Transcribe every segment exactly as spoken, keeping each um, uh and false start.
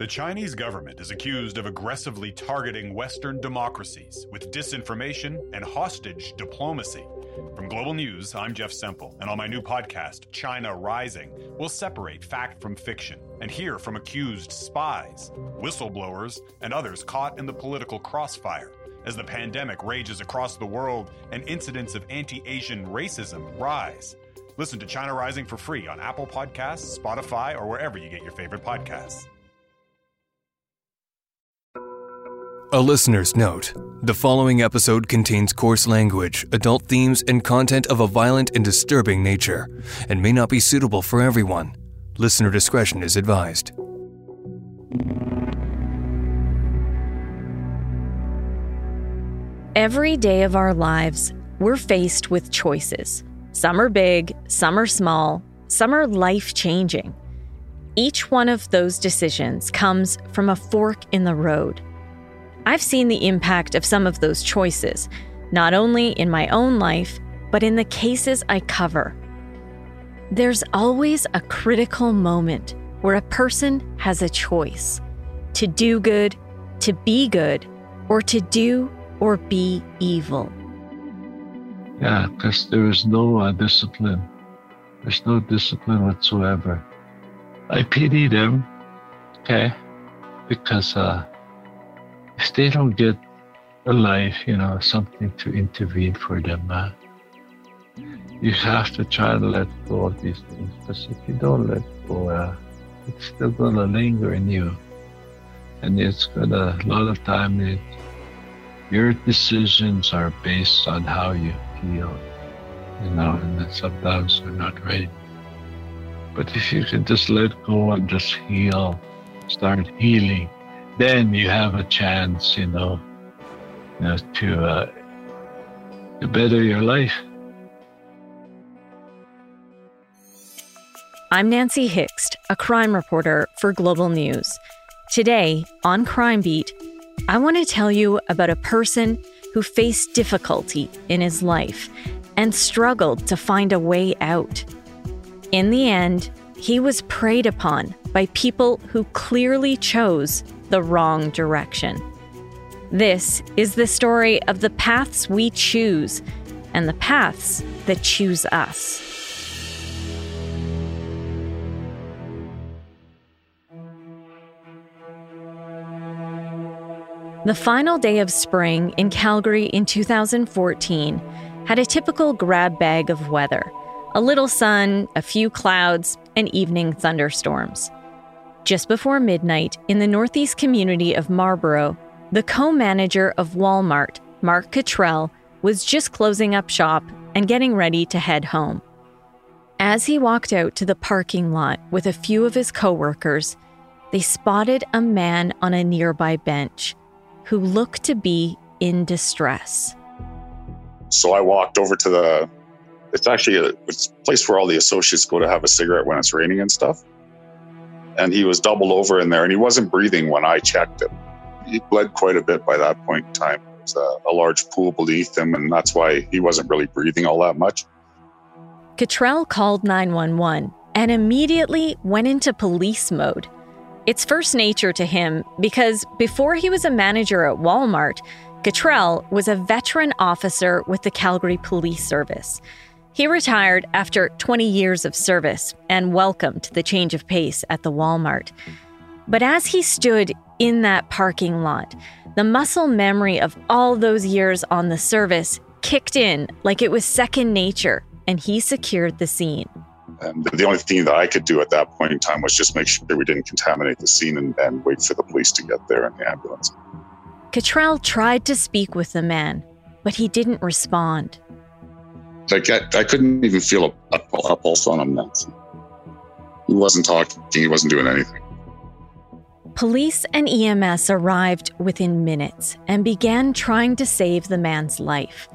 The Chinese government is accused of aggressively targeting Western democracies with disinformation and hostage diplomacy. From Global News, I'm Jeff Semple, and on my new podcast, China Rising, we'll separate fact from fiction and hear from accused spies, whistleblowers, and others caught in the political crossfire as the pandemic rages across the world and incidents of anti-Asian racism rise. Listen to China Rising for free on Apple Podcasts, Spotify, or wherever you get your favorite podcasts. A listener's note. The following episode contains coarse language, adult themes, and content of a violent and disturbing nature, and may not be suitable for everyone. Listener discretion is advised. Every day of our lives, we're faced with choices. Some are big, some are small, some are life-changing. Each one of those decisions comes from a fork in the road. I've seen the impact of some of those choices, not only in my own life, but in the cases I cover. There's always a critical moment where a person has a choice: to do good, to be good, or to do or be evil. Yeah, because there is no uh, discipline. There's no discipline whatsoever. I pity them, okay, because... Uh, If they don't get a life, you know, something to intervene for them, uh, you have to try to let go of these things. Because if you don't let go, uh, it's still going to linger in you. And it's going to, a lot of time, it, your decisions are based on how you feel, you know, and sometimes they're not right. But if you can just let go and just heal, start healing, then you have a chance, you know, you know to, uh, to better your life. I'm Nancy Hixt, a crime reporter for Global News. Today on Crime Beat, I want to tell you about a person who faced difficulty in his life and struggled to find a way out. In the end, he was preyed upon by people who clearly chose the wrong direction. This is the story of the paths we choose and the paths that choose us. The final day of spring in Calgary in two thousand fourteen had a typical grab bag of weather: a little sun, a few clouds, and evening thunderstorms. Just before midnight, in the northeast community of Marlborough, the co-manager of Walmart, Mark Cottrell, was just closing up shop and getting ready to head home. As he walked out to the parking lot with a few of his coworkers, they spotted a man on a nearby bench who looked to be in distress. So I walked over to the, it's actually a, it's a place where all the associates go to have a cigarette when it's raining and stuff. And he was doubled over in there, and he wasn't breathing when I checked him. He bled quite a bit by that point in time. There was a, a large pool beneath him, and that's why he wasn't really breathing all that much. Cottrell called nine one one and immediately went into police mode. It's first nature to him because before he was a manager at Walmart, Cottrell was a veteran officer with the Calgary Police Service. He retired after twenty years of service and welcomed the change of pace at the Walmart. But as he stood in that parking lot, the muscle memory of all those years on the service kicked in like it was second nature, and he secured the scene. And the only thing that I could do at that point in time was just make sure we didn't contaminate the scene and, and wait for the police to get there and the ambulance. Cottrell tried to speak with the man, but he didn't respond. Like I, I couldn't even feel a, a pulse on him now. He wasn't talking, he wasn't doing anything. Police and E M S arrived within minutes and began trying to save the man's life.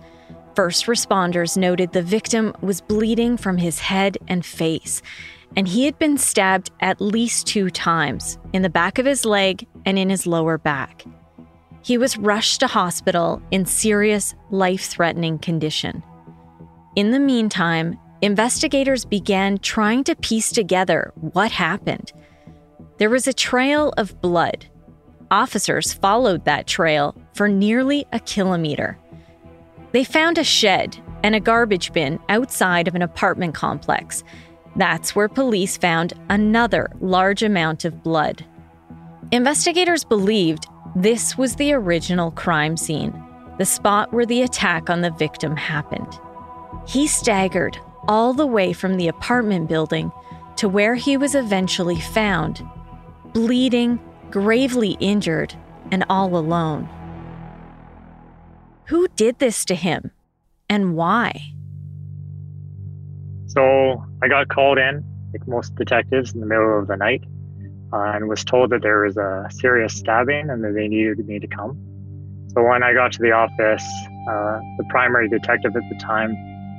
First responders noted the victim was bleeding from his head and face, and he had been stabbed at least two times, in the back of his leg and in his lower back. He was rushed to hospital in serious, life-threatening condition. In the meantime, investigators began trying to piece together what happened. There was a trail of blood. Officers followed that trail for nearly a kilometer. They found a shed and a garbage bin outside of an apartment complex. That's where police found another large amount of blood. Investigators believed this was the original crime scene, the spot where the attack on the victim happened. He staggered all the way from the apartment building to where he was eventually found, bleeding, gravely injured, and all alone. Who did this to him, and why? So I got called in, like most detectives, in the middle of the night, uh, and was told that there was a serious stabbing and that they needed me to come. So when I got to the office, uh, the primary detective at the time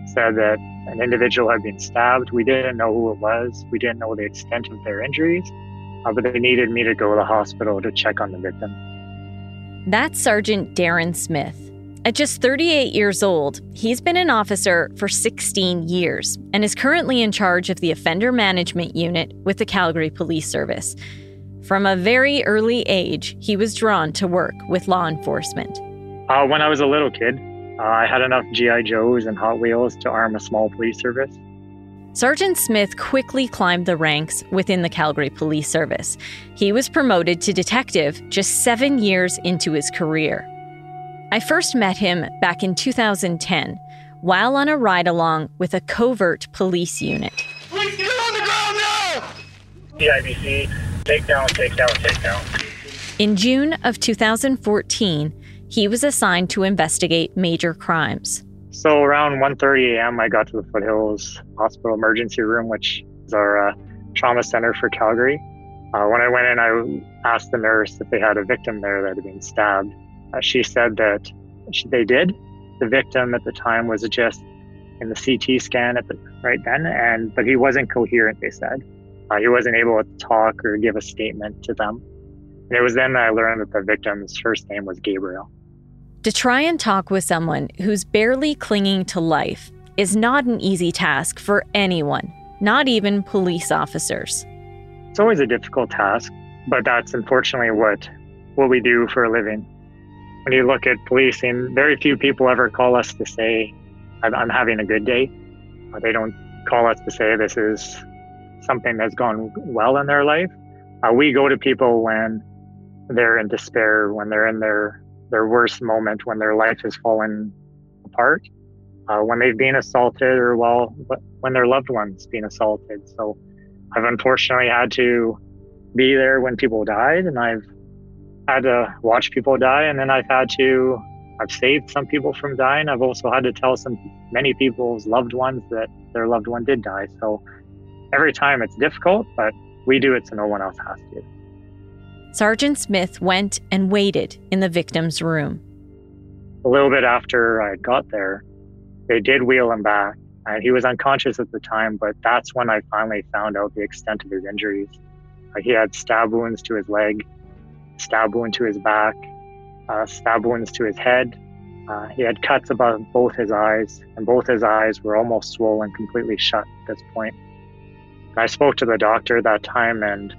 said that an individual had been stabbed. We didn't know who it was. We didn't know the extent of their injuries, uh, but they needed me to go to the hospital to check on the victim. That's Sergeant Darren Smith. At just thirty-eight years old, he's been an officer for sixteen years and is currently in charge of the Offender Management Unit with the Calgary Police Service. From a very early age, he was drawn to work with law enforcement. Uh, when I was a little kid, uh, I had enough G I Joes and Hot Wheels to arm a small police service. Sergeant Smith quickly climbed the ranks within the Calgary Police Service. He was promoted to detective just seven years into his career. I first met him back in two thousand ten while on a ride-along with a covert police unit. Police, get on the ground now! C I B C, take down, take down, take down. In June of two thousand fourteen, he was assigned to investigate major crimes. So around one thirty a.m., I got to the Foothills Hospital emergency room, which is our uh, trauma center for Calgary. Uh, when I went in, I asked the nurse if they had a victim there that had been stabbed. Uh, she said that she, they did. The victim at the time was just in the C T scan at the, right then, and but he wasn't coherent, they said. Uh, he wasn't able to talk or give a statement to them. And it was then that I learned that the victim's first name was Gabriel. To try and talk with someone who's barely clinging to life is not an easy task for anyone, not even police officers. It's always a difficult task, but that's unfortunately what, what we do for a living. When you look at policing, very few people ever call us to say, I'm, I'm having a good day. They don't call us to say this is something that's gone well in their life. Uh, we go to people when they're in despair, when they're in their, their worst moment, when their life has fallen apart, uh, when they've been assaulted or well, when their loved one's been assaulted. So I've unfortunately had to be there when people died, and I've had to watch people die, and then I've had to, I've saved some people from dying. I've also had to tell some, many people's loved ones that their loved one did die. So every time it's difficult, but we do it so no one else has to. Sergeant Smith went and waited in the victim's room. A little bit after I got there, they did wheel him back, and he was unconscious at the time, but that's when I finally found out the extent of his injuries. He had stab wounds to his leg, stab wound to his back, uh, stab wounds to his head. Uh, he had cuts above both his eyes, and both his eyes were almost swollen, completely shut at this point. And I spoke to the doctor that time and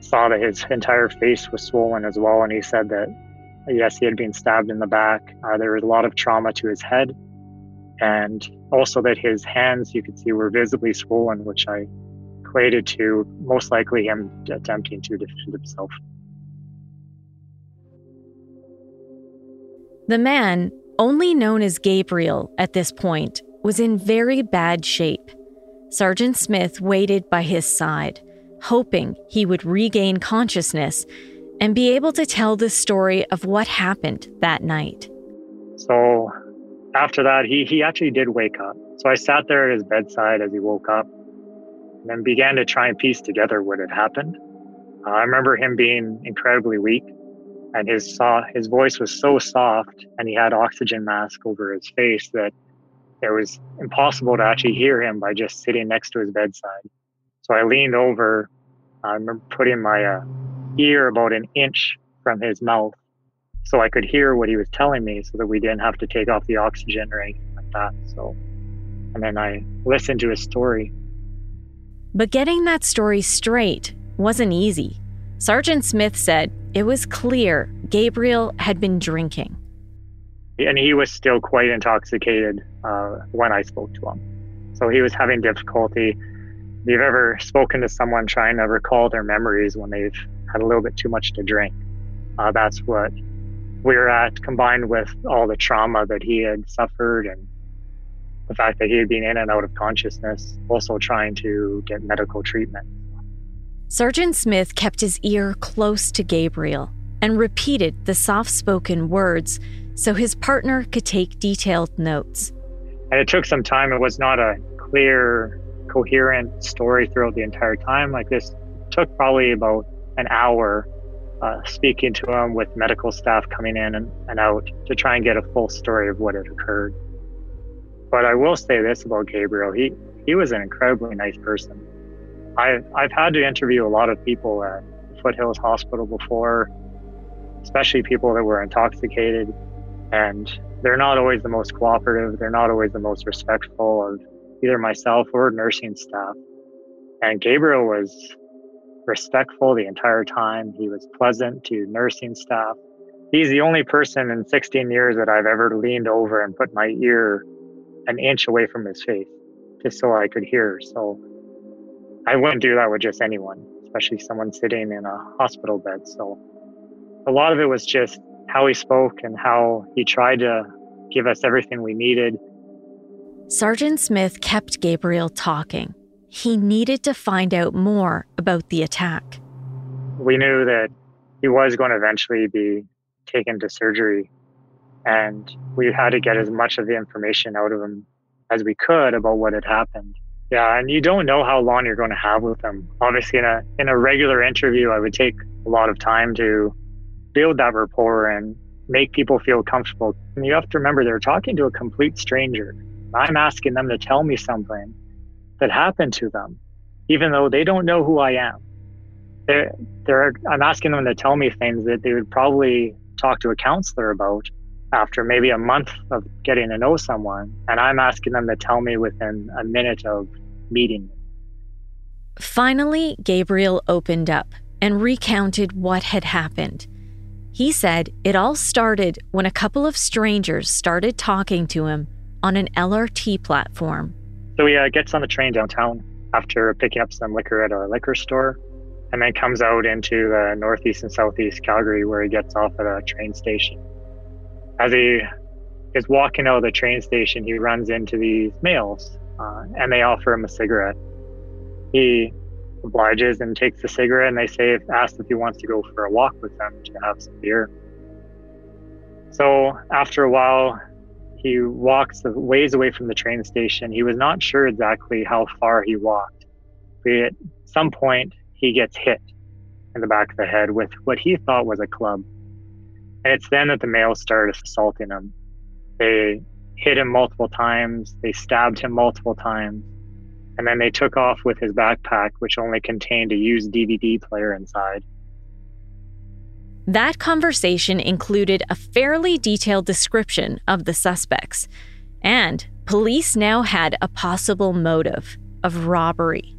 saw that his entire face was swollen as well, and he said that, yes, he had been stabbed in the back. Uh, there was a lot of trauma to his head, and also that his hands, you could see, were visibly swollen, which I equated to most likely him attempting to defend himself. The man, only known as Gabriel at this point, was in very bad shape. Sergeant Smith waited by his side, hoping he would regain consciousness and be able to tell the story of what happened that night. So after that, he, he actually did wake up. So I sat there at his bedside as he woke up and then began to try and piece together what had happened. Uh, I remember him being incredibly weak. And his so- his voice was so soft, and he had an oxygen mask over his face that it was impossible to actually hear him by just sitting next to his bedside. So I leaned over, I remember putting my uh, ear about an inch from his mouth so I could hear what he was telling me so that we didn't have to take off the oxygen or anything like that. So, and then I listened to his story. But getting that story straight wasn't easy. Sergeant Smith said it was clear Gabriel had been drinking. And he was still quite intoxicated uh, when I spoke to him. So he was having difficulty. If you've ever spoken to someone trying to recall their memories when they've had a little bit too much to drink, uh, that's what we were at, combined with all the trauma that he had suffered and the fact that he had been in and out of consciousness, also trying to get medical treatment. Sergeant Smith kept his ear close to Gabriel and repeated the soft-spoken words so his partner could take detailed notes. And it took some time. It was not a clear, coherent story throughout the entire time. Like, this took probably about an hour uh, speaking to him with medical staff coming in and, and out to try and get a full story of what had occurred. But I will say this about Gabriel. He he was an incredibly nice person. I, I've had to interview a lot of people at Foothills Hospital before, especially people that were intoxicated, and they're not always the most cooperative. They're not always the most respectful of either myself or nursing staff. And Gabriel was respectful the entire time. He was pleasant to nursing staff. He's the only person in sixteen years that I've ever leaned over and put my ear an inch away from his face just so I could hear. So I wouldn't do that with just anyone, especially someone sitting in a hospital bed. So a lot of it was just how he spoke and how he tried to give us everything we needed. Sergeant Smith kept Gabriel talking. He needed to find out more about the attack. We knew that he was going to eventually be taken to surgery, and we had to get as much of the information out of him as we could about what had happened. Yeah, and you don't know how long you're going to have with him. Obviously, in a in a regular interview, I would take a lot of time to build that rapport and make people feel comfortable. And you have to remember, they're talking to a complete stranger. I'm asking them to tell me something that happened to them, even though they don't know who I am. They're, they're, I'm asking them to tell me things that they would probably talk to a counselor about after maybe a month of getting to know someone, and I'm asking them to tell me within a minute of meeting me. Finally, Gabriel opened up and recounted what had happened. He said it all started when a couple of strangers started talking to him on an L R T platform. So he uh, gets on the train downtown after picking up some liquor at a liquor store, and then comes out into the northeast and southeast Calgary, where he gets off at a train station. As he is walking out of the train station, he runs into these males, uh, and they offer him a cigarette. He obliges and takes the cigarette, and they say, ask if he wants to go for a walk with them to have some beer. So after a while, he walks a ways away from the train station. He was not sure exactly how far he walked, but at some point, he gets hit in the back of the head with what he thought was a club. And it's then that the males started assaulting him. They hit him multiple times. They stabbed him multiple times. And then they took off with his backpack, which only contained a used D V D player inside. That conversation included a fairly detailed description of the suspects. And police now had a possible motive of robbery.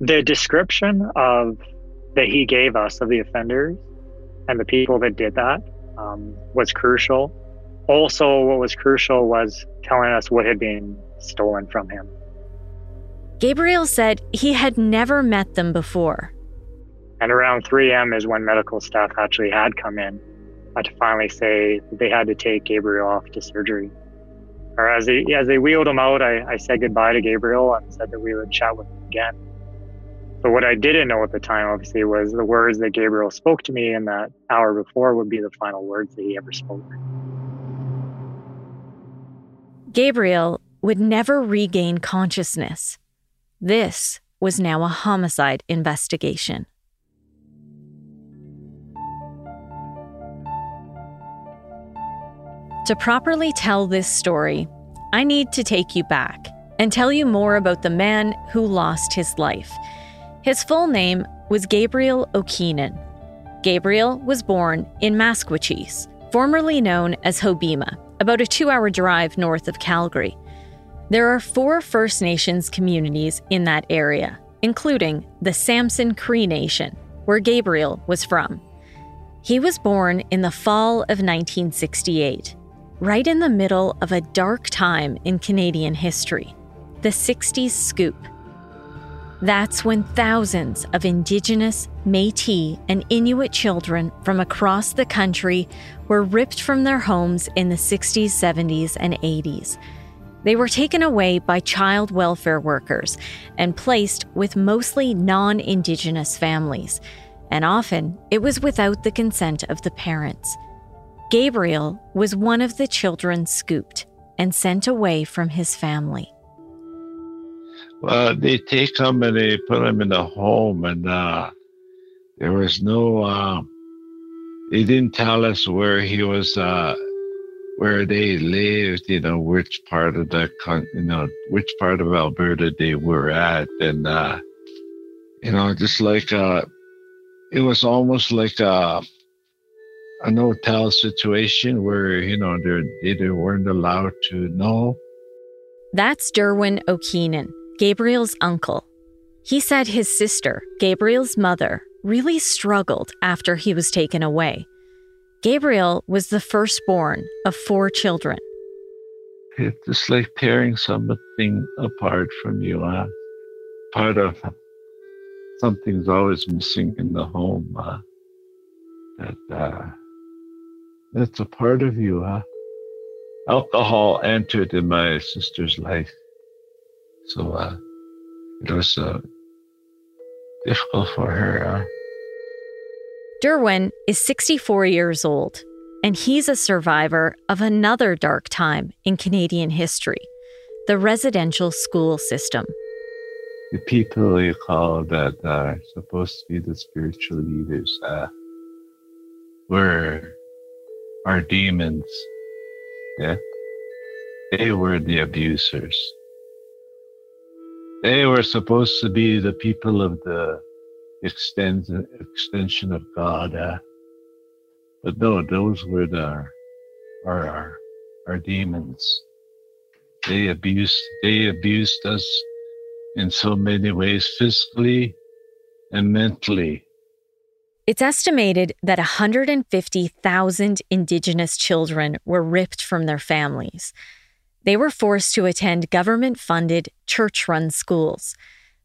The description of that he gave us of the offenders and the people that did that Um, was crucial. Also, what was crucial was telling us what had been stolen from him. Gabriel said he had never met them before. And around three a.m. is when medical staff actually had come in uh, to finally say that they had to take Gabriel off to surgery. Or as they, as they wheeled him out, I, I said goodbye to Gabriel and said that we would chat with him again. But what I didn't know at the time, obviously, was the words that Gabriel spoke to me in that hour before would be the final words that he ever spoke. Gabriel would never regain consciousness. This was now a homicide investigation. To properly tell this story, I need to take you back and tell you more about the man who lost his life. His full name was Gabriel Okeynan. Gabriel was born in Maskwacis, formerly known as Hobbema, about a two-hour drive north of Calgary. There are four First Nations communities in that area, including the Samson Cree Nation, where Gabriel was from. He was born in the fall of nineteen sixty-eight, right in the middle of a dark time in Canadian history, the sixties scoop. That's when thousands of Indigenous, Métis, and Inuit children from across the country were ripped from their homes in the sixties, seventies, and eighties. They were taken away by child welfare workers and placed with mostly non-Indigenous families, and often it was without the consent of the parents. Gabriel was one of the children scooped and sent away from his family. Well, they take him and they put him in a home, and uh, there was no, uh, they didn't tell us where he was, uh, where they lived, you know, which part of the, you know, which part of Alberta they were at. And, uh, you know, just like, uh, it was almost like a, an hotel situation where, you know, they they weren't allowed to know. That's Derwin Okeynan, Gabriel's uncle. He said his sister, Gabriel's mother, really struggled after he was taken away. Gabriel was the firstborn of four children. It's just like tearing something apart from you. Huh? Part of something's always missing in the home. Huh? That uh, that's a part of you. Huh? Alcohol entered in my sister's life. So uh, it was uh, difficult for her. Huh? Derwin is sixty-four years old, and he's a survivor of another dark time in Canadian history, the residential school system. The people you call that are supposed to be the spiritual leaders uh, were our demons. Yeah? They were the abusers. They were supposed to be the people of the extend, extension of God. Uh, but no, those were the, our, our, our demons. They abused, they abused us in so many ways, physically and mentally. It's estimated that one hundred fifty thousand Indigenous children were ripped from their families. They were forced to attend government-funded, church-run schools.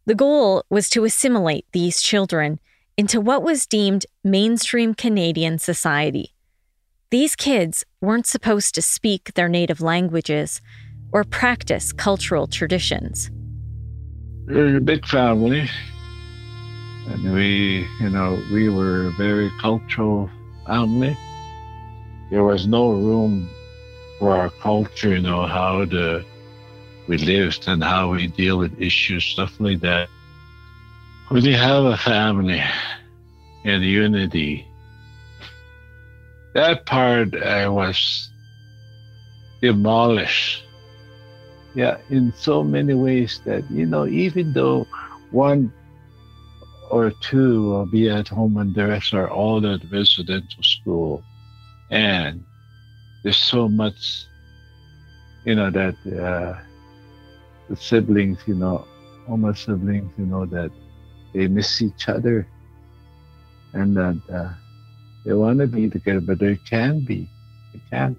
The goal was to assimilate these children into what was deemed mainstream Canadian society. These kids weren't supposed to speak their native languages or practice cultural traditions. We were a big family, and we, you know, we were a very cultural family. There was no room for our culture, you know, how to, we lived and how we deal with issues, stuff like that. When you have a family and unity, that part I was demolished. Yeah, in so many ways that, you know, even though one or two will be at home and the rest are all at residential school, and there's so much, you know, that uh, the siblings, you know, homo siblings, you know, that they miss each other and that uh, they want to be together, but they can be, they can't.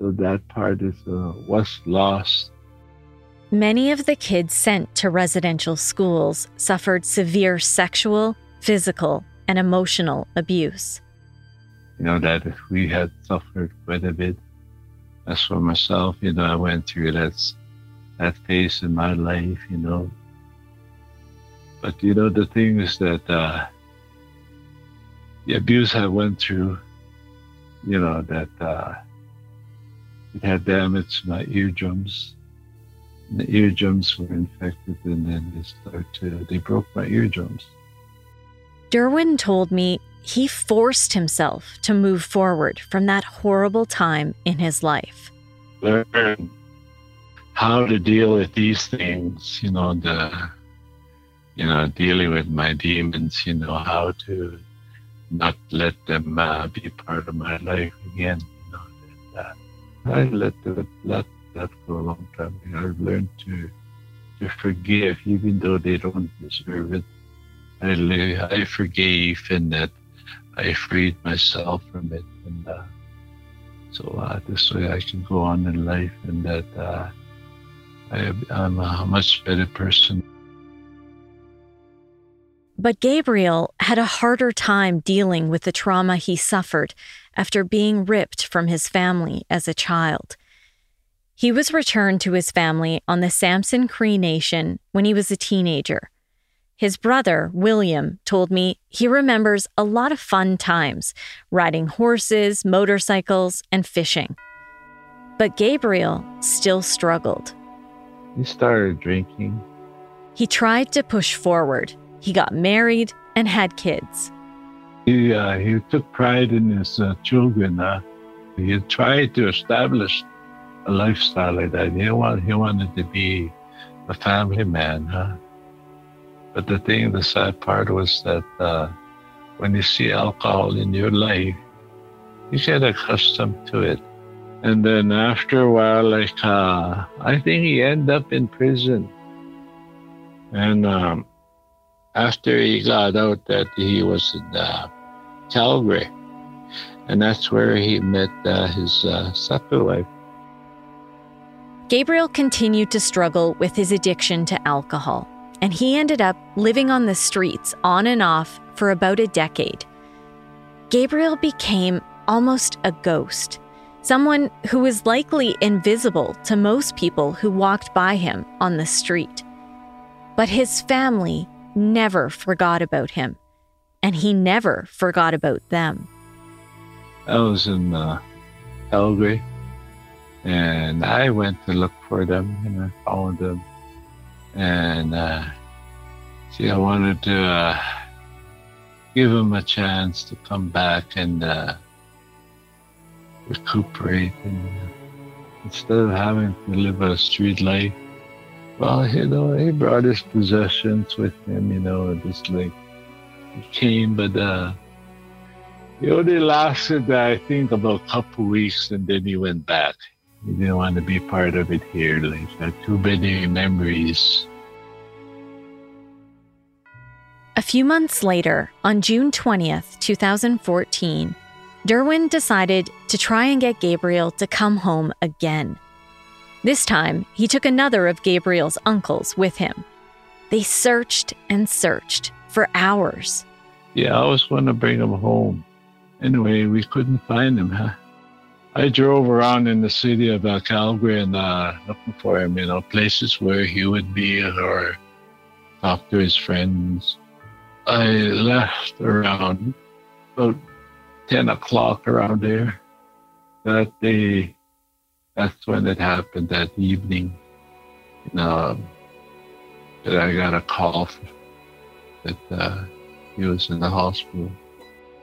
So that part is uh, was lost. Many of the kids sent to residential schools suffered severe sexual, physical, and emotional abuse. You know, that we had suffered quite a bit. As for myself, you know, I went through that, that phase in my life, you know. But, you know, the thing is that uh, the abuse I went through, you know, that uh, it had damaged my eardrums. And the eardrums were infected, and then they started to, they broke my eardrums. Derwin told me he forced himself to move forward from that horrible time in his life. Learn how to deal with these things, you know, the, you know, dealing with my demons, you know, how to not let them uh, be part of my life again. You know, that, uh, I let, the, let that go a long time ago. I've learned to, to forgive even though they don't deserve it. I, I forgave, and that I freed myself from it. And uh, so uh, this way I can go on in life, and that uh, I, I'm a much better person. But Gabriel had a harder time dealing with the trauma he suffered after being ripped from his family as a child. He was returned to his family on the Samson Cree Nation when he was a teenager. His brother, William, told me he remembers a lot of fun times, riding horses, motorcycles, and fishing. But Gabriel still struggled. He started drinking. He tried to push forward. He got married and had kids. He, uh, he took pride in his uh, children. Uh, he tried to establish a lifestyle like that. He, want, he wanted to be a family man, huh? But the thing, the sad part was that uh, when you see alcohol in your life, you get accustomed to it. And then after a while, like, uh, I think he ended up in prison. And um, after he got out, that he was in uh, Calgary. And that's where he met uh, his uh, second wife. Gabriel continued to struggle with his addiction to alcohol, and he ended up living on the streets on and off for about a decade. Gabriel became almost a ghost, someone who was likely invisible to most people who walked by him on the street. But his family never forgot about him, and he never forgot about them. I was in uh, Elgray, and I went to look for them, and I found them. And uh, see, I wanted to uh, give him a chance to come back and uh, recuperate. And uh, instead of having to live a street life, well, you know, he brought his possessions with him, you know, just like he came, but uh, he only lasted, I think, about a couple weeks, and then he went back. He didn't want to be part of it here. Like, there are too many memories. A few months later, on June twentieth, twenty fourteen, Derwin decided to try and get Gabriel to come home again. This time, he took another of Gabriel's uncles with him. They searched and searched for hours. Yeah, I always wanted to bring him home. Anyway, we couldn't find him, huh? I drove around in the city of uh, Calgary and uh, looking for him, you know, places where he would be or talk to his friends. I left around about ten o'clock around there that day. That's when it happened that evening. You know, that I got a call that uh, he was in the hospital.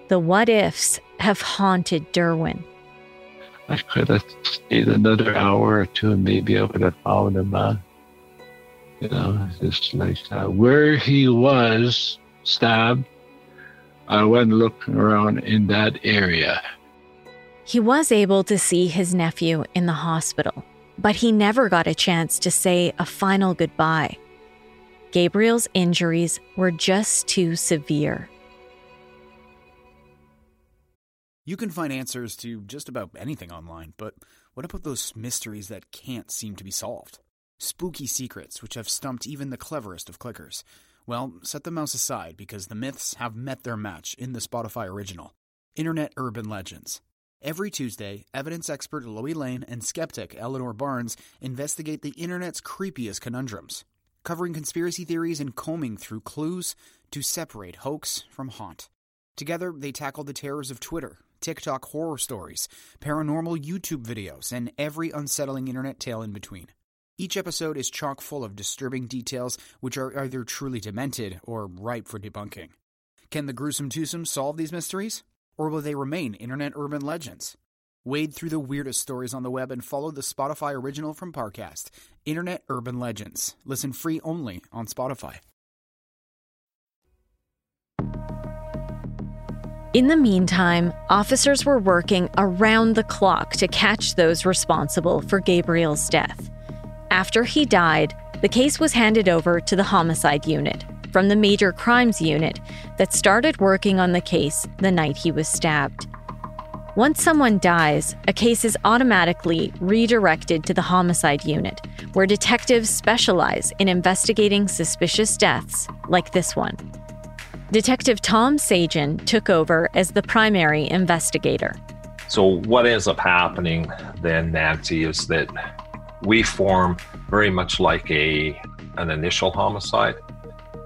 The what ifs have haunted Derwin. I could have stayed another hour or two, and maybe I would have found him. Uh, you know, just like uh, where he was stabbed, I went looking around in that area. He was able to see his nephew in the hospital, but he never got a chance to say a final goodbye. Gabriel's injuries were just too severe. You can find answers to just about anything online, but what about those mysteries that can't seem to be solved? Spooky secrets which have stumped even the cleverest of clickers. Well, set the mouse aside, because the myths have met their match in the Spotify original, Internet Urban Legends. Every Tuesday, evidence expert Loewy Lane and skeptic Eleanor Barnes investigate the internet's creepiest conundrums, covering conspiracy theories and combing through clues to separate hoax from haunt. Together, they tackle the terrors of Twitter, TikTok horror stories, paranormal YouTube videos, and every unsettling internet tale in between. Each episode is chock full of disturbing details which are either truly demented or ripe for debunking. Can the gruesome twosome solve these mysteries? Or will they remain internet urban legends? Wade through the weirdest stories on the web and follow the Spotify original from Parcast, Internet Urban Legends. Listen free only on Spotify. In the meantime, officers were working around the clock to catch those responsible for Gabriel's death. After he died, The case was handed over to the homicide unit from the major crimes unit that started working on the case the night he was stabbed. Once someone dies, a case is automatically redirected to the homicide unit, where detectives specialize in investigating suspicious deaths like this one. Detective Tom Sajan took over as the primary investigator. So what ends up happening then, Nancy, is that we form very much like a an initial homicide,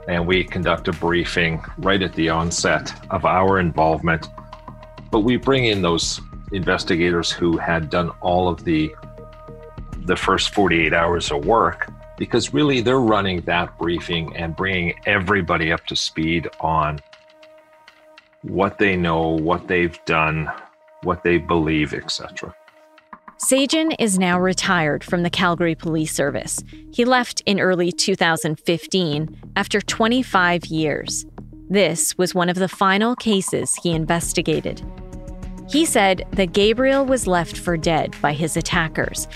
and we conduct a briefing right at the onset of our involvement. But we bring in those investigators who had done all of the the first forty-eight hours of work, because really they're running that briefing and bringing everybody up to speed on what they know, what they've done, what they believe, et cetera. Sajan is now retired from the Calgary Police Service. He left in early two thousand fifteen after twenty-five years. This was one of the final cases he investigated. He said that Gabriel was left for dead by his attackers.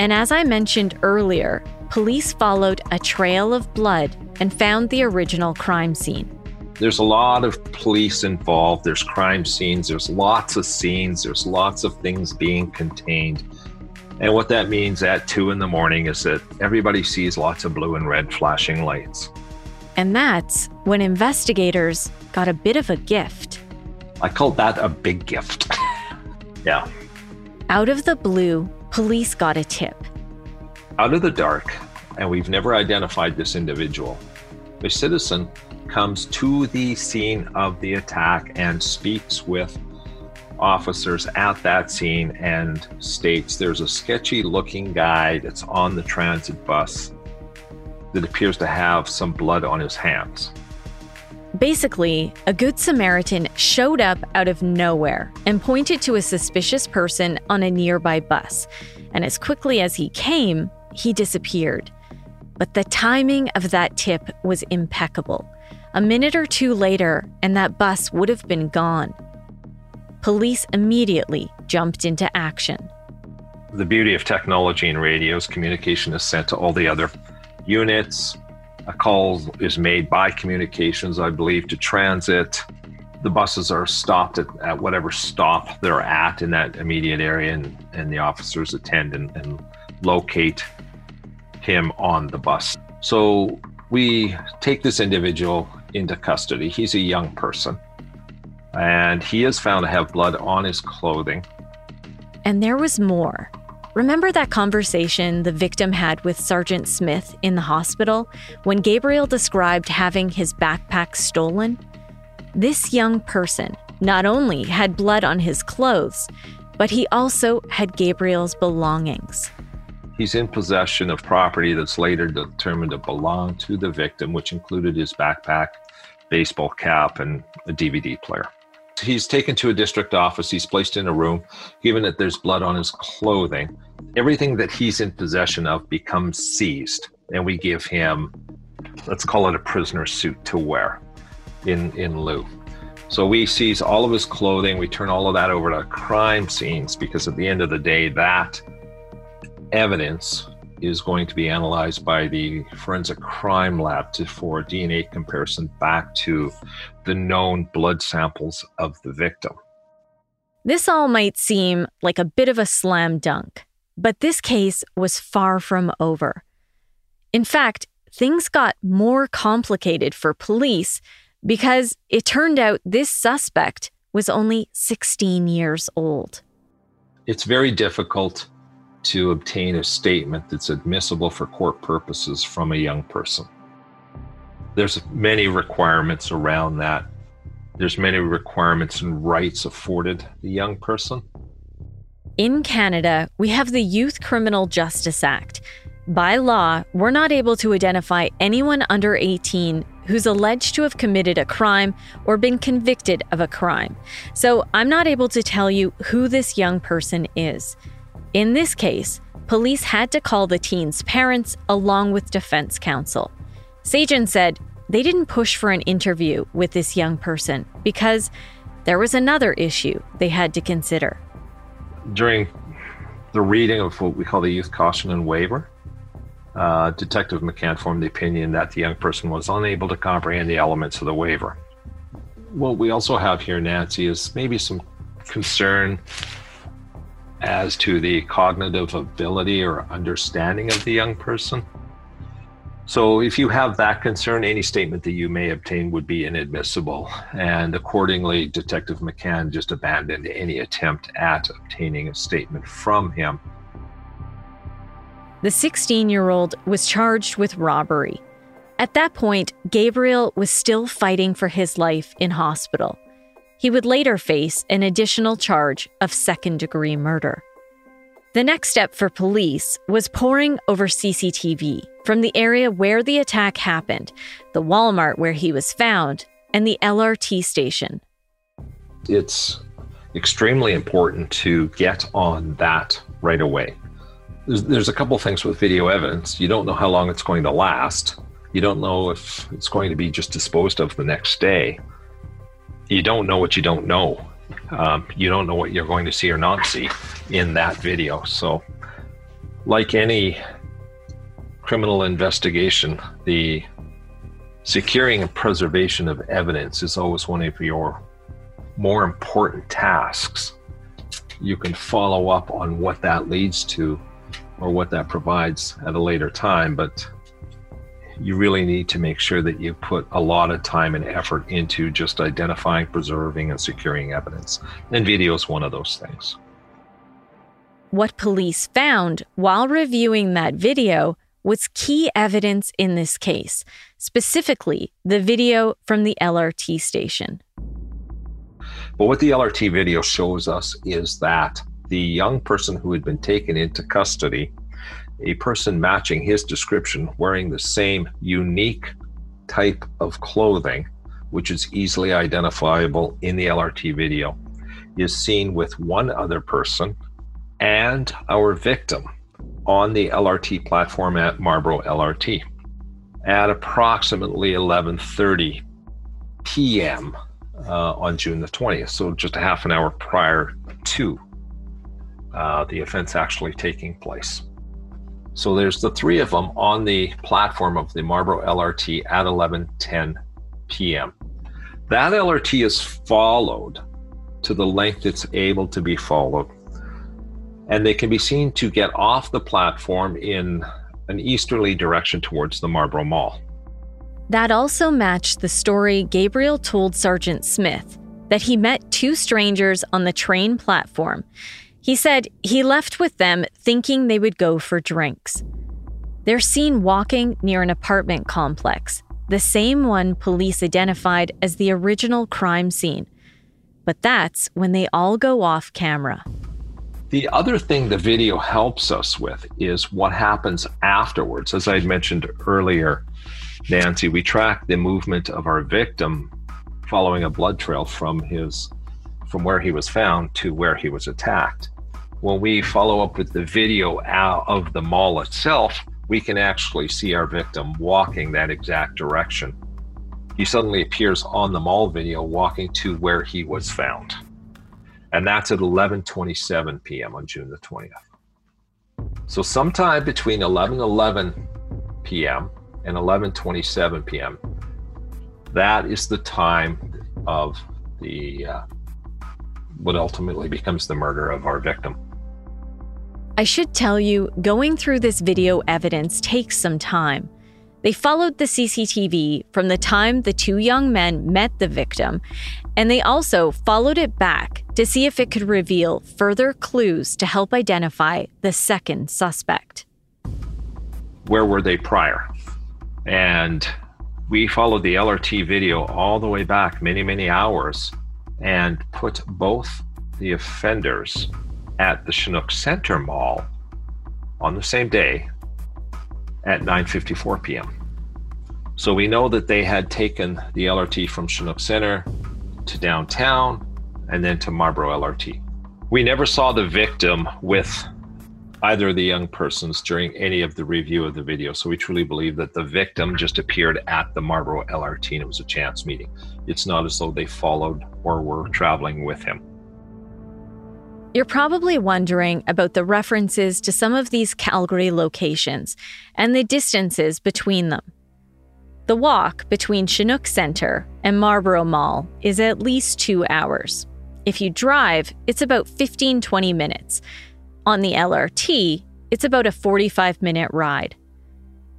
And as I mentioned earlier, police followed a trail of blood and found the original crime scene. There's a lot of police involved. There's crime scenes. There's lots of scenes. There's lots of things being contained. And what that means at two in the morning is that everybody sees lots of blue and red flashing lights. And that's when investigators got a bit of a gift. I call that a big gift. Yeah. Out of the blue, police got a tip. Out of the dark, and we've never identified this individual, a citizen comes to the scene of the attack and speaks with officers at that scene and states there's a sketchy looking guy that's on the transit bus that appears to have some blood on his hands. Basically, a Good Samaritan showed up out of nowhere and pointed to a suspicious person on a nearby bus. And as quickly as he came, he disappeared. But the timing of that tip was impeccable. A minute or two later, and that bus would have been gone. Police immediately jumped into action. The beauty of technology and radio is communication is sent to all the other units. A call is made by communications, I believe, to transit. The buses are stopped at, at whatever stop they're at in that immediate area, and, and the officers attend and, and locate him on the bus. So we take this individual into custody. He's a young person, and he is found to have blood on his clothing. And there was more. Remember that conversation the victim had with Sergeant Smith in the hospital when Gabriel described having his backpack stolen? This young person not only had blood on his clothes, but he also had Gabriel's belongings. He's in possession of property that's later determined to belong to the victim, which included his backpack, baseball cap, and a D V D player. He's taken to a district office. He's placed in a room. Given that there's blood on his clothing, everything that he's in possession of becomes seized. And we give him, let's call it a prisoner suit to wear in, in lieu. So we seize all of his clothing. We turn all of that over to crime scenes, because at the end of the day, that evidence is going to be analyzed by the forensic crime lab to, for D N A comparison back to the known blood samples of the victim. This all might seem like a bit of a slam dunk, but this case was far from over. In fact, things got more complicated for police because it turned out this suspect was only sixteen years old. It's very difficult to obtain a statement that's admissible for court purposes from a young person. There's many requirements around that. There's many requirements and rights afforded the young person. In Canada, we have the Youth Criminal Justice Act. By law, we're not able to identify anyone under eighteen who's alleged to have committed a crime or been convicted of a crime. So I'm not able to tell you who this young person is. In this case, police had to call the teen's parents along with defense counsel. Sajan said they didn't push for an interview with this young person because there was another issue they had to consider. During the reading of what we call the youth caution and waiver, uh, Detective McCann formed the opinion that the young person was unable to comprehend the elements of the waiver. What we also have here, Nancy, is maybe some concern as to the cognitive ability or understanding of the young person. So if you have that concern, any statement that you may obtain would be inadmissible. And accordingly, Detective McCann just abandoned any attempt at obtaining a statement from him. The sixteen-year-old was charged with robbery. At that point, Gabriel was still fighting for his life in hospital. He would later face an additional charge of second-degree murder. The next step for police was poring over C C T V from the area where the attack happened, the Walmart where he was found, and the L R T station. It's extremely important to get on that right away. There's, there's a couple things with video evidence. You don't know how long it's going to last. You don't know if it's going to be just disposed of the next day. You don't know what you don't know. Um, you don't know what you're going to see or not see in that video. So, like any criminal investigation, the securing and preservation of evidence is always one of your more important tasks. You can follow up on what that leads to or what that provides at a later time, but you really need to make sure that you put a lot of time and effort into just identifying, preserving, and securing evidence. And video is one of those things. What police found while reviewing that video was key evidence in this case, specifically the video from the L R T station. But what the L R T video shows us is that the young person who had been taken into custody, a person matching his description, wearing the same unique type of clothing, which is easily identifiable in the L R T video, is seen with one other person and our victim on the L R T platform at Marlborough L R T at approximately eleven thirty p.m. Uh, on June the twentieth, so just a half an hour prior to uh, the offense actually taking place. So there's the three of them on the platform of the Marlborough L R T at eleven ten p.m. That L R T is followed to the length it's able to be followed. And they can be seen to get off the platform in an easterly direction towards the Marlborough Mall. That also matched the story Gabriel told Sergeant Smith, that he met two strangers on the train platform. He said he left with them thinking they would go for drinks. They're seen walking near an apartment complex, the same one police identified as the original crime scene. But that's when they all go off camera. The other thing the video helps us with is what happens afterwards. As I had mentioned earlier, Nancy, we track the movement of our victim following a blood trail from his, from where he was found to where he was attacked. When we follow up with the video out of the mall itself, we can actually see our victim walking that exact direction. He suddenly appears on the mall video walking to where he was found. And that's at eleven twenty-seven p.m. on June the twentieth. So sometime between eleven eleven p.m. and eleven twenty-seven p.m., that is the time of the uh, what ultimately becomes the murder of our victim. I should tell you, going through this video evidence takes some time. They followed the C C T V from the time the two young men met the victim, and they also followed it back to see if it could reveal further clues to help identify the second suspect. Where were they prior? And we followed the L R T video all the way back many, many hours and put both the offenders at the Chinook Centre Mall on the same day at nine fifty-four p.m. So we know that they had taken the L R T from Chinook Centre to downtown and then to Marlborough L R T. We never saw the victim with either of the young persons during any of the review of the video. So we truly believe that the victim just appeared at the Marlborough L R T and it was a chance meeting. It's not as though they followed or were traveling with him. You're probably wondering about the references to some of these Calgary locations and the distances between them. The walk between Chinook Centre and Marlborough Mall is at least two hours. If you drive, it's about fifteen to twenty minutes. On the L R T, it's about a forty-five minute ride.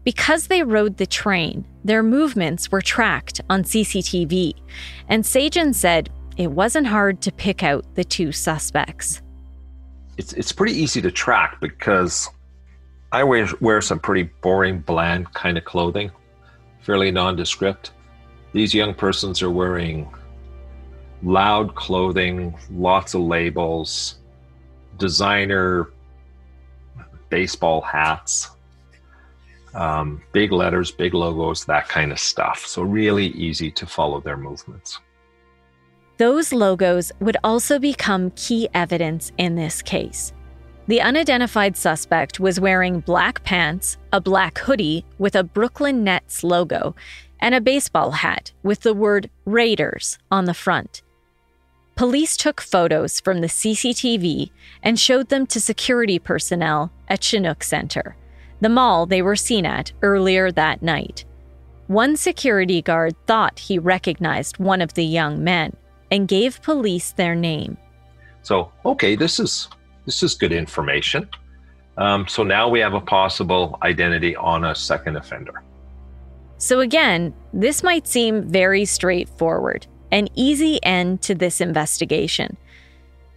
Because they rode the train, their movements were tracked on C C T V, and Sajan said it wasn't hard to pick out the two suspects. It's it's pretty easy to track because I wear, wear some pretty boring, bland kind of clothing, fairly nondescript. These young persons are wearing loud clothing, lots of labels, designer baseball hats, um, big letters, big logos, that kind of stuff. So really easy to follow their movements. Those logos would also become key evidence in this case. The unidentified suspect was wearing black pants, a black hoodie with a Brooklyn Nets logo, and a baseball hat with the word Raiders on the front. Police took photos from the C C T V and showed them to security personnel at Chinook Centre, the mall they were seen at earlier that night. One security guard thought he recognized one of the young men and gave police their name. So, okay, this is this is good information. Um, so now we have a possible identity on a second offender. So again, this might seem very straightforward, an easy end to this investigation.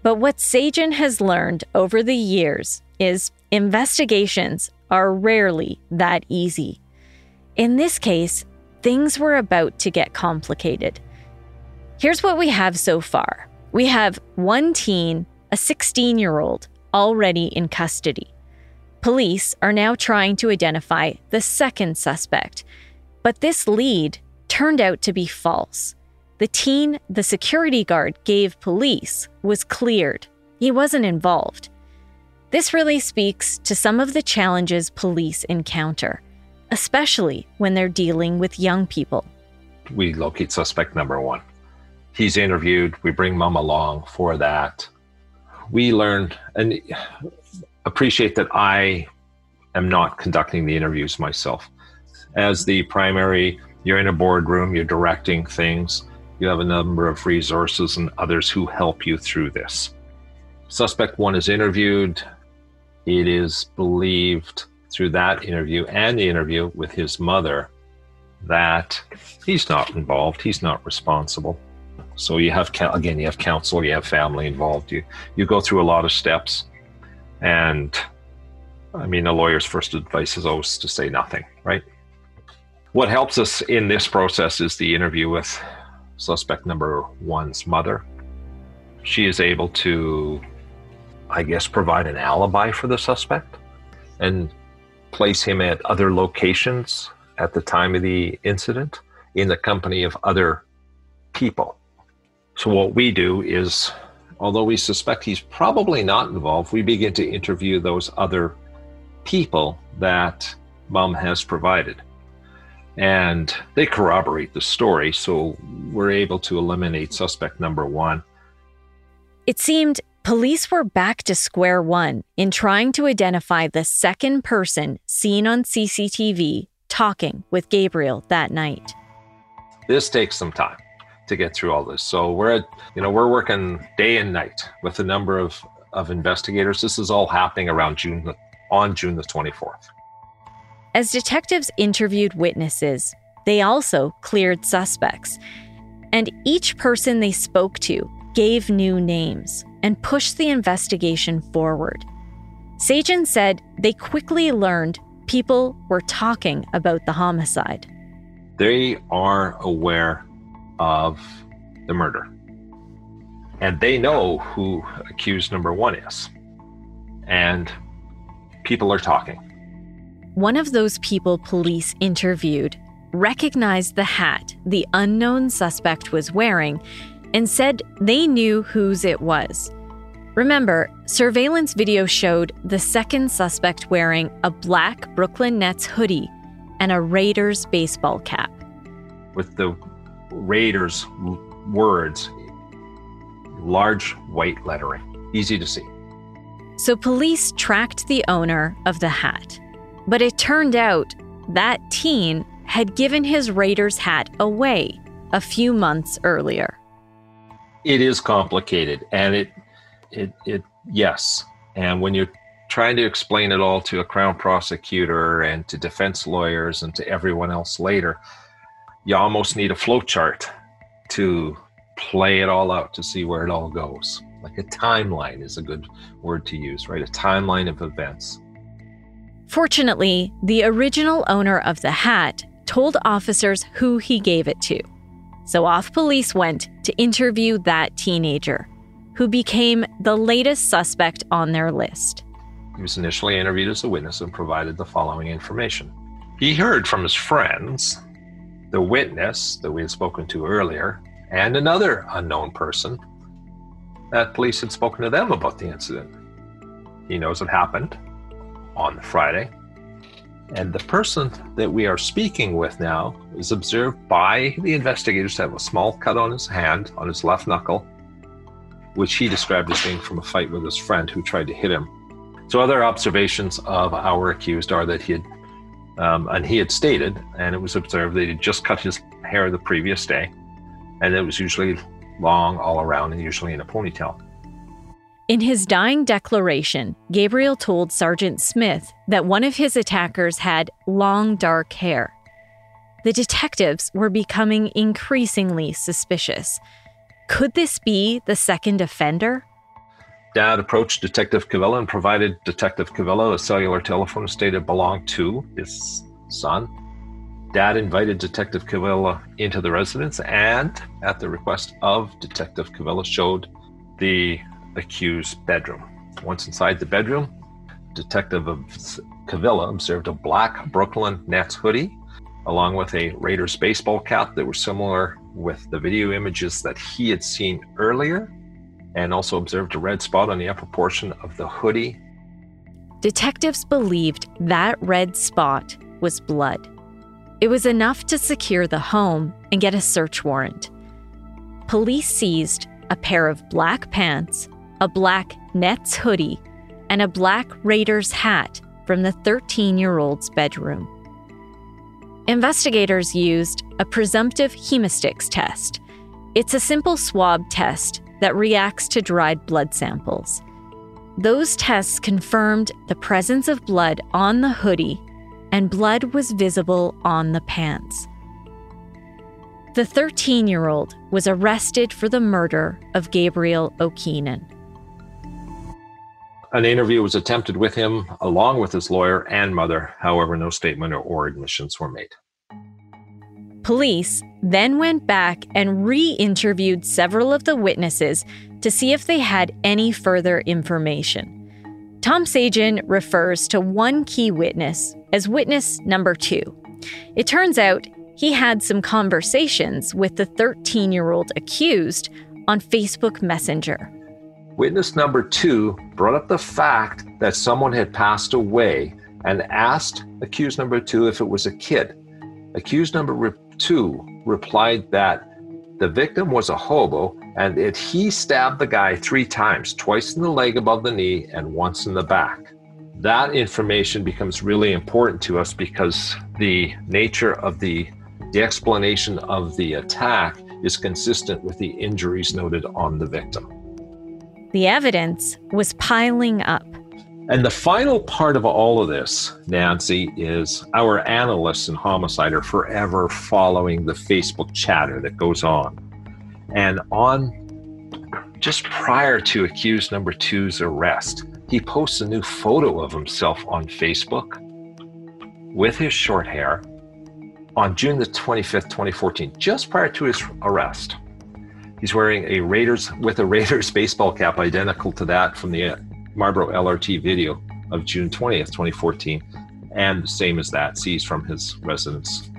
But what Sajan has learned over the years is investigations are rarely that easy. In this case, things were about to get complicated. Here's what we have so far. We have one teen, a sixteen-year-old, already in custody. Police are now trying to identify the second suspect, but this lead turned out to be false. The teen the security guard gave police was cleared. He wasn't involved. This really speaks to some of the challenges police encounter, especially when they're dealing with young people. We locate suspect number one. He's interviewed. We bring mom along for that. We learned and appreciate that I am not conducting the interviews myself. As the primary, you're in a boardroom, you're directing things. You have a number of resources and others who help you through this. Suspect one is interviewed. It is believed through that interview and the interview with his mother that he's not involved. He's not responsible. So you have, again, you have counsel, you have family involved. You you go through a lot of steps. And I mean, a lawyer's first advice is always to say nothing, right? What helps us in this process is the interview with suspect number one's mother. She is able to, I guess, provide an alibi for the suspect and place him at other locations at the time of the incident in the company of other people. So what we do is, although we suspect he's probably not involved, we begin to interview those other people that mom has provided. And they corroborate the story, so we're able to eliminate suspect number one. It seemed police were back to square one in trying to identify the second person seen on C C T V talking with Gabriel that night. This takes some time to get through all this. So we're at, you know, we're working day and night with a number of, of investigators. This is all happening around June, on June the twenty-fourth. As detectives interviewed witnesses, they also cleared suspects. And each person they spoke to gave new names and pushed the investigation forward. Sajan said they quickly learned people were talking about the homicide. They are aware of the murder. And they know who accused number one is. And people are talking. One of those people police interviewed recognized the hat the unknown suspect was wearing and said they knew whose it was. Remember, surveillance video showed the second suspect wearing a black Brooklyn Nets hoodie and a Raiders baseball cap. With the Raiders words, large white lettering. easy to see. So police tracked the owner of the hat, but it turned out that teen had given his Raiders hat away a few months earlier. It is complicated, and it, it, it, yes. And when you're trying to explain it all to a Crown prosecutor and to defense lawyers and to everyone else later, you almost need a flow chart to play it all out to see where it all goes. Like a timeline is a good word to use, right? A timeline of events. Fortunately, the original owner of the hat told officers who he gave it to. So off police went to interview that teenager, who became the latest suspect on their list. He was initially interviewed as a witness and provided the following information. He heard from his friends, the witness that we had spoken to earlier, and another unknown person, that police had spoken to them about the incident. He knows it happened on the Friday. And the person that we are speaking with now is observed by the investigators to have a small cut on his hand, on his left knuckle, which he described as being from a fight with his friend who tried to hit him. So other observations of our accused are that he had, um, and he had stated, and it was observed that he had just cut his hair the previous day, and it was usually long all around and usually in a ponytail. In his dying declaration, Gabriel told Sergeant Smith that one of his attackers had long, dark hair. The detectives were becoming increasingly suspicious. Could this be the second offender? Dad approached Detective Cavilla and provided Detective Cavilla a cellular telephone and stated it belonged to his son. Dad invited Detective Cavilla into the residence and, at the request of Detective Cavilla, showed the accused's bedroom. Once inside the bedroom, Detective Cavilla observed a black Brooklyn Nets hoodie along with a Raiders baseball cap that were similar with the video images that he had seen earlier, and also observed a red spot on the upper portion of the hoodie. Detectives believed that red spot was blood. It was enough to secure the home and get a search warrant. Police seized a pair of black pants, a black Nets hoodie, and a black Raiders hat from the thirteen-year-old's bedroom. Investigators used a presumptive hemostics test. It's a simple swab test that reacts to dried blood samples. Those tests confirmed the presence of blood on the hoodie, and blood was visible on the pants. The thirteen-year-old was arrested for the murder of Gabriel Okeynan. An interview was attempted with him, along with his lawyer and mother. However, no statement or admissions were made. Police then went back and re-interviewed several of the witnesses to see if they had any further information. Tom Sajan refers to one key witness as witness number two. It turns out he had some conversations with the thirteen-year-old accused on Facebook Messenger. Witness number two brought up the fact that someone had passed away and asked accused number two if it was a kid. Accused number two replied that the victim was a hobo and that he stabbed the guy three times, twice in the leg above the knee and once in the back. That information becomes really important to us because the nature of the The explanation of the attack is consistent with the injuries noted on the victim. The evidence was piling up. And the final part of all of this, Nancy, is our analysts and homicide are forever following the Facebook chatter that goes on. And on just prior to accused number two's arrest, he posts a new photo of himself on Facebook with his short hair. On June the twenty-fifth, twenty fourteen, just prior to his arrest, he's wearing a Raiders with a Raiders baseball cap identical to that from the Marlborough L R T video of June twentieth, twenty fourteen, and the same as that seized from his residence.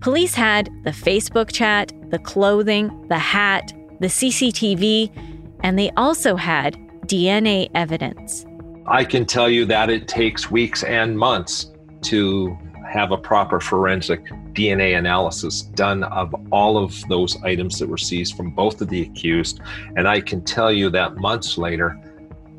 Police had the Facebook chat, the clothing, the hat, the C C T V, and they also had D N A evidence. I can tell you that it takes weeks and months to have a proper forensic D N A analysis done of all of those items that were seized from both of the accused. And I can tell you that months later,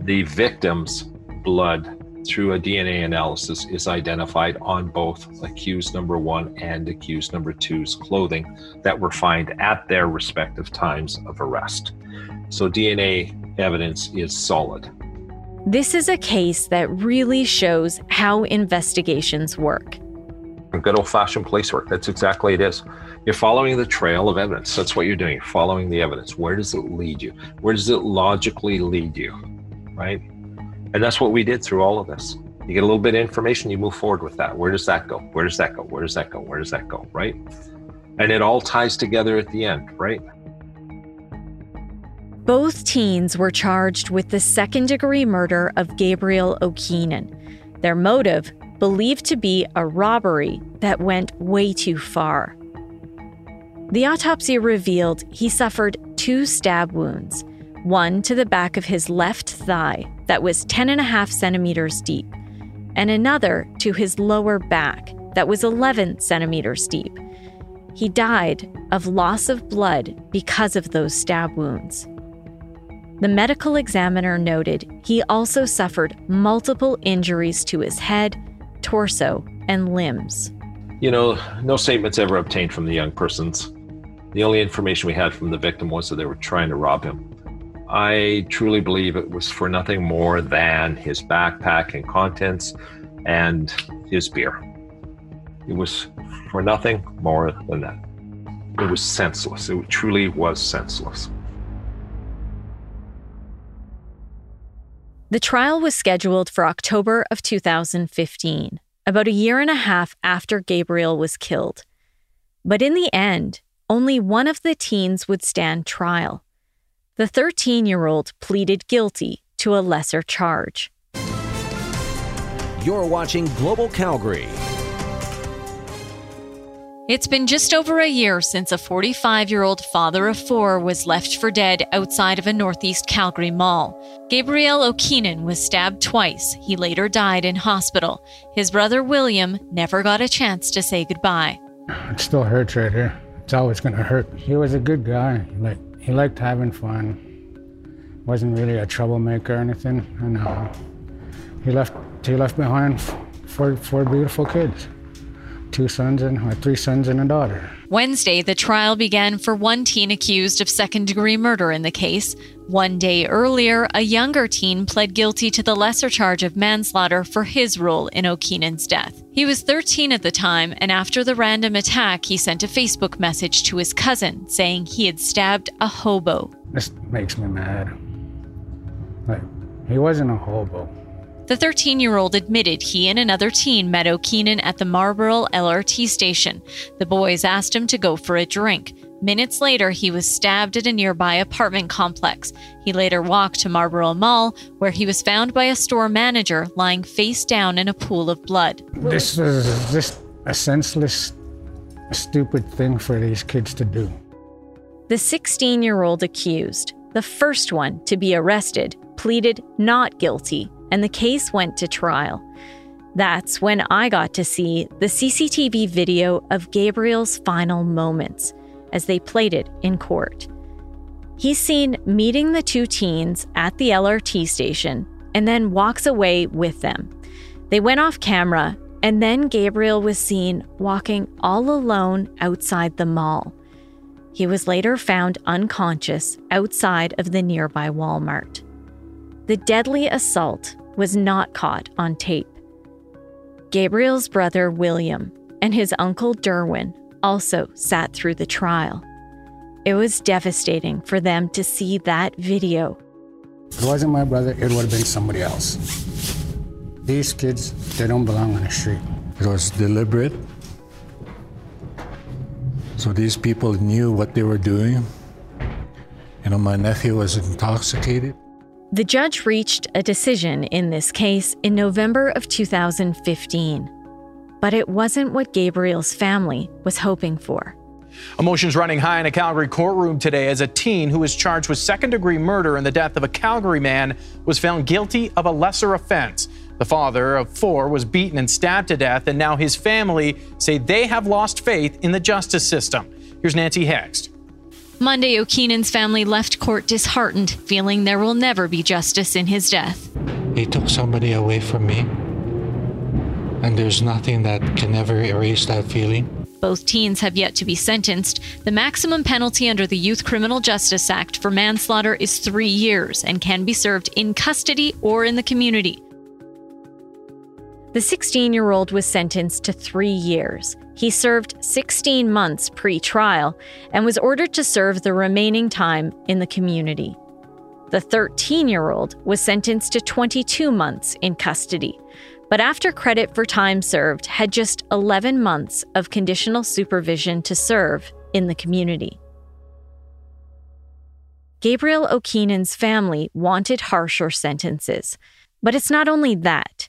the victim's blood through a D N A analysis is identified on both accused number one and accused number two's clothing that were found at their respective times of arrest. So D N A evidence is solid. This is a case that really shows how investigations work. Good old-fashioned police work. That's exactly it is. You're following the trail of evidence. That's what you're doing. You're following the evidence. Where does it lead you? Where does it logically lead you, right? And that's what we did through all of this. You get a little bit of information, you move forward with that. Where does that go? Where does that go? Where does that go? Where does that go, right? And it all ties together at the end, right? Both teens were charged with the second-degree murder of Gabriel Okeynan. Their motive, believed to be a robbery that went way too far. The autopsy revealed he suffered two stab wounds, one to the back of his left thigh that was ten and a half centimeters deep, and another to his lower back that was eleven centimeters deep. He died of loss of blood because of those stab wounds. The medical examiner noted he also suffered multiple injuries to his head, torso, and limbs. You know, no statements ever obtained from the young persons. The only information we had from the victim was that they were trying to rob him. I truly believe it was for nothing more than his backpack and contents and his beer. It was for nothing more than that. It was senseless. It truly was senseless. The trial was scheduled for October of two thousand fifteen, about a year and a half after Gabriel was killed. But in the end, only one of the teens would stand trial. The thirteen-year-old pleaded guilty to a lesser charge. You're watching Global Calgary. It's been just over a year since a forty-five-year-old father of four was left for dead outside of a northeast Calgary mall. Gabriel Okeynan was stabbed twice. He later died in hospital. His brother William never got a chance to say goodbye. It still hurts right here. It's always going to hurt. He was a good guy. Like, he liked having fun. Wasn't really a troublemaker or anything. And uh, he left. He left behind four four beautiful kids. Two sons and or three sons and a daughter. Wednesday, the trial began for one teen accused of second-degree murder in the case. One day earlier, a younger teen pled guilty to the lesser charge of manslaughter for his role in Okeynan's death. He was thirteen at the time, and after the random attack, he sent a Facebook message to his cousin saying he had stabbed a hobo. This makes me mad. Like, he wasn't a hobo. The thirteen-year-old admitted he and another teen met Okeynan at the Marlborough L R T station. The boys asked him to go for a drink. Minutes later, he was stabbed at a nearby apartment complex. He later walked to Marlborough Mall, where he was found by a store manager lying face down in a pool of blood. This was just a senseless, stupid thing for these kids to do. The sixteen-year-old accused, the first one to be arrested, pleaded not guilty, and the case went to trial. That's when I got to see the C C T V video of Gabriel's final moments as they played it in court. He's seen meeting the two teens at the L R T station and then walks away with them. They went off camera, and then Gabriel was seen walking all alone outside the mall. He was later found unconscious outside of the nearby Walmart. The deadly assault was not caught on tape. Gabriel's brother William and his uncle Derwin also sat through the trial. It was devastating for them to see that video. If it wasn't my brother, it would have been somebody else. These kids, they don't belong on the street. It was deliberate. So these people knew what they were doing. You know, my nephew was intoxicated. The judge reached a decision in this case in November of two thousand fifteen, but it wasn't what Gabriel's family was hoping for. Emotions running high in a Calgary courtroom today as a teen who is charged with second-degree murder in the death of a Calgary man was found guilty of a lesser offense. The father of four was beaten and stabbed to death, and now his family say they have lost faith in the justice system. Here's Nancy Hixt. Monday, Okeynan's family left court disheartened, feeling there will never be justice in his death. They took somebody away from me, and there's nothing that can ever erase that feeling. Both teens have yet to be sentenced. The maximum penalty under the Youth Criminal Justice Act for manslaughter is three years and can be served in custody or in the community. The sixteen-year-old was sentenced to three years. He served sixteen months pre-trial and was ordered to serve the remaining time in the community. The thirteen-year-old was sentenced to twenty-two months in custody, but after credit for time served, had just eleven months of conditional supervision to serve in the community. Gabriel Okeynan's family wanted harsher sentences, but it's not only that.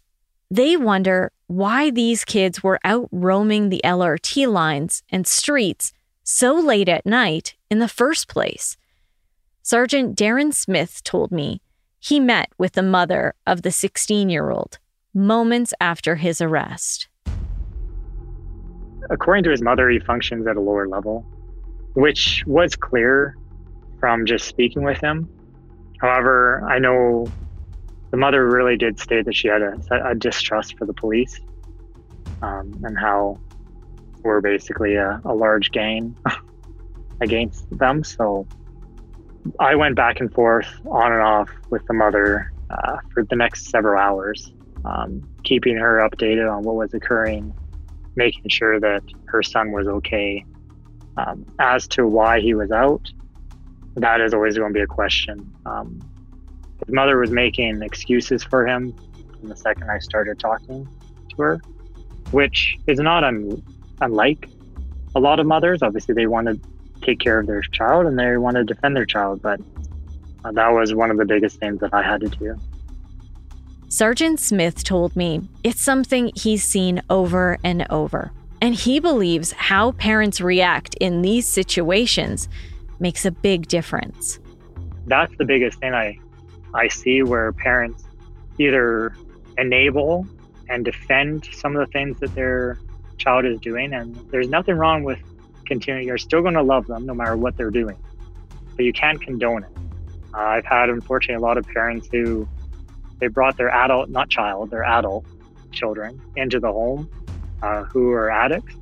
They wonder why these kids were out roaming the L R T lines and streets so late at night in the first place. Sergeant Darren Smith told me he met with the mother of the sixteen-year-old moments after his arrest. According to his mother, he functions at a lower level, which was clear from just speaking with him. However, I know the mother really did state that she had a, a distrust for the police um, and how we're basically a, a large gang against them. So I went back and forth on and off with the mother uh, for the next several hours. Um, keeping her updated on what was occurring, making sure that her son was okay. Um, as to why he was out, that is always going to be a question. Um, his mother was making excuses for him from the second I started talking to her, which is not un- unlike a lot of mothers. Obviously, they want to take care of their child and they want to defend their child, but uh, that was one of the biggest things that I had to do. Sergeant Smith told me it's something he's seen over and over, and he believes how parents react in these situations makes a big difference. That's the biggest thing I, I see, where parents either enable and defend some of the things that their child is doing, and there's nothing wrong with continuing. You're still going to love them no matter what they're doing, but you can't condone it. Uh, I've had, unfortunately, a lot of parents who they brought their adult, not child, their adult children into the home uh, who are addicts,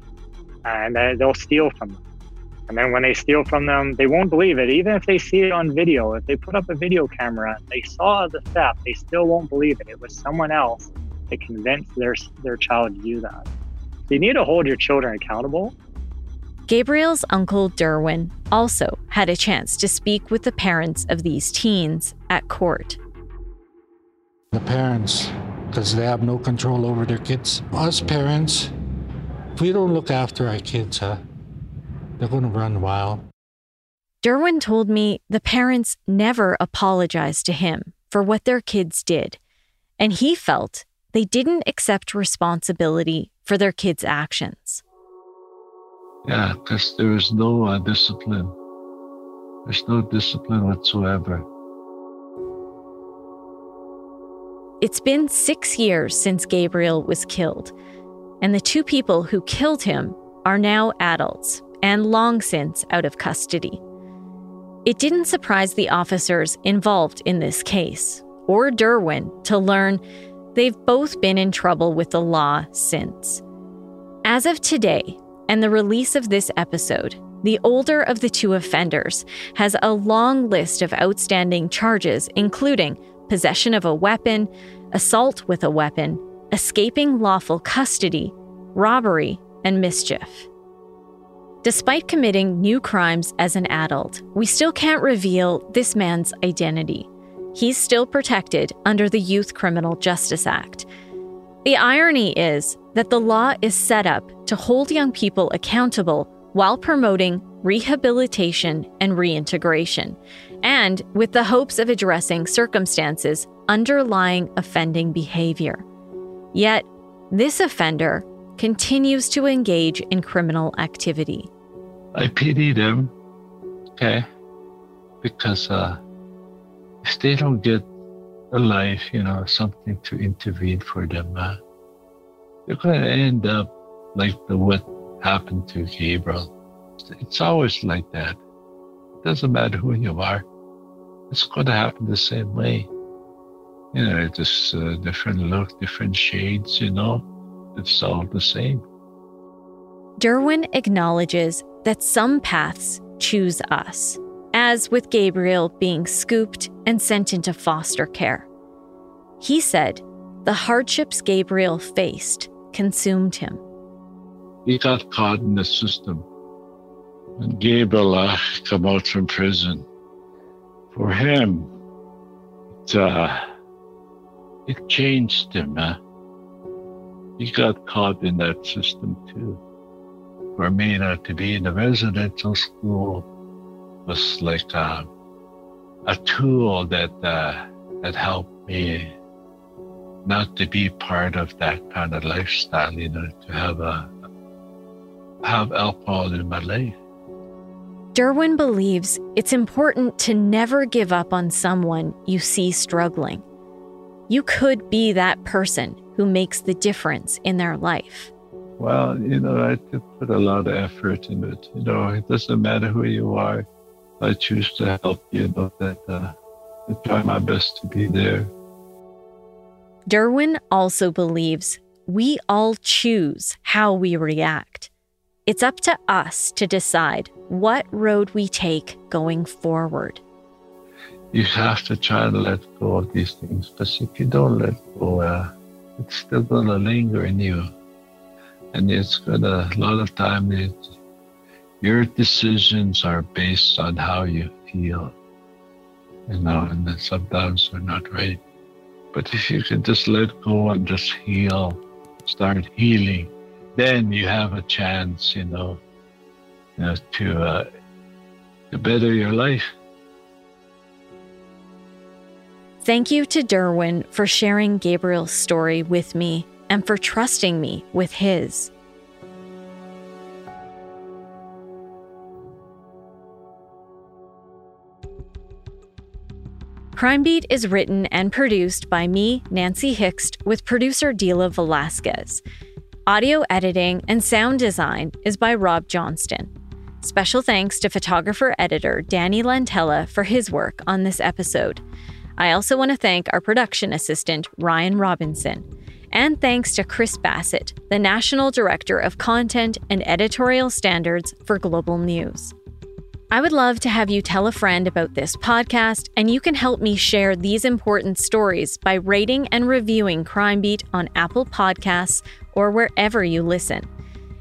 and they'll steal from them. And then when they steal from them, they won't believe it. Even if they see it on video, if they put up a video camera and they saw the theft, they still won't believe it. It was someone else that convinced their, their child to do that. So you need to hold your children accountable. Gabriel's uncle, Derwin, also had a chance to speak with the parents of these teens at court. The parents, because they have no control over their kids. Us parents, if we don't look after our kids, huh, they're going to run wild. Derwin told me the parents never apologized to him for what their kids did, and he felt they didn't accept responsibility for their kids' actions. Yeah, because there is no uh, discipline. There's no discipline whatsoever. It's been six years since Gabriel was killed, and the two people who killed him are now adults and long since out of custody. It didn't surprise the officers involved in this case, or Derwin, to learn they've both been in trouble with the law since. As of today, and the release of this episode, the older of the two offenders has a long list of outstanding charges, including possession of a weapon, assault with a weapon, escaping lawful custody, robbery, and mischief. Despite committing new crimes as an adult, we still can't reveal this man's identity. He's still protected under the Youth Criminal Justice Act. The irony is that the law is set up to hold young people accountable while promoting rehabilitation and reintegration, and with the hopes of addressing circumstances underlying offending behavior. Yet, this offender continues to engage in criminal activity. I pity them, okay, because uh, if they don't get a life, you know, something to intervene for them, uh, they're going to end up like the what happened to Gabriel. It's always like that. It doesn't matter who you are. It's going to happen the same way. You know, it's just uh, different look, different shades, you know. It's all the same. Derwin acknowledges that some paths choose us, as with Gabriel being scooped and sent into foster care. He said the hardships Gabriel faced consumed him. He got caught in the system. And Gabriel uh, came out from prison. For him, it, uh, it changed him. Uh. He got caught in that system too. For me, not to be in the residential school was like uh, a tool that uh, that helped me not to be part of that kind of lifestyle, you know, to have a have alcohol in my life. Derwin believes it's important to never give up on someone you see struggling. You could be that person who makes the difference in their life. Well, you know, I did put a lot of effort in it. You know, it doesn't matter who you are. I choose to help you. You know, that uh, I try my best to be there. Derwin also believes we all choose how we react. It's up to us to decide what road we take going forward. You have to try to let go of these things, because if you don't let go, uh, it's still going to linger in you. And it's going to, a lot of time, it, your decisions are based on how you feel. You know, and then sometimes they're not right. But if you can just let go and just heal, start healing, then you have a chance, you know, you know to, uh, to better your life. Thank you to Derwin for sharing Gabriel's story with me and for trusting me with his. Crime Beat is written and produced by me, Nancy Hixt, with producer Dila Velasquez. Audio editing and sound design is by Rob Johnston. Special thanks to photographer-editor Danny Lantella for his work on this episode. I also want to thank our production assistant, Ryan Robinson. And thanks to Chris Bassett, the National Director of Content and Editorial Standards for Global News. I would love to have you tell a friend about this podcast, and you can help me share these important stories by rating and reviewing Crime Beat on Apple Podcasts or wherever you listen.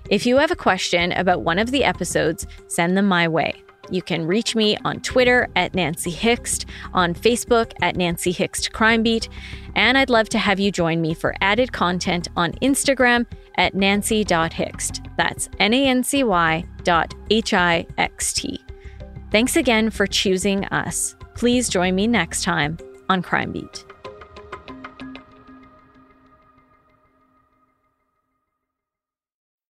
If you have a question about one of the episodes, send them my way. You can reach me on Twitter at Nancy Hixt, on Facebook at Nancy Hixt Crime Beat, and I'd love to have you join me for added content on Instagram at nancy dot hixt. That's N A N C Y dot H I X T. Thanks again for choosing us. Please join me next time on Crime Beat.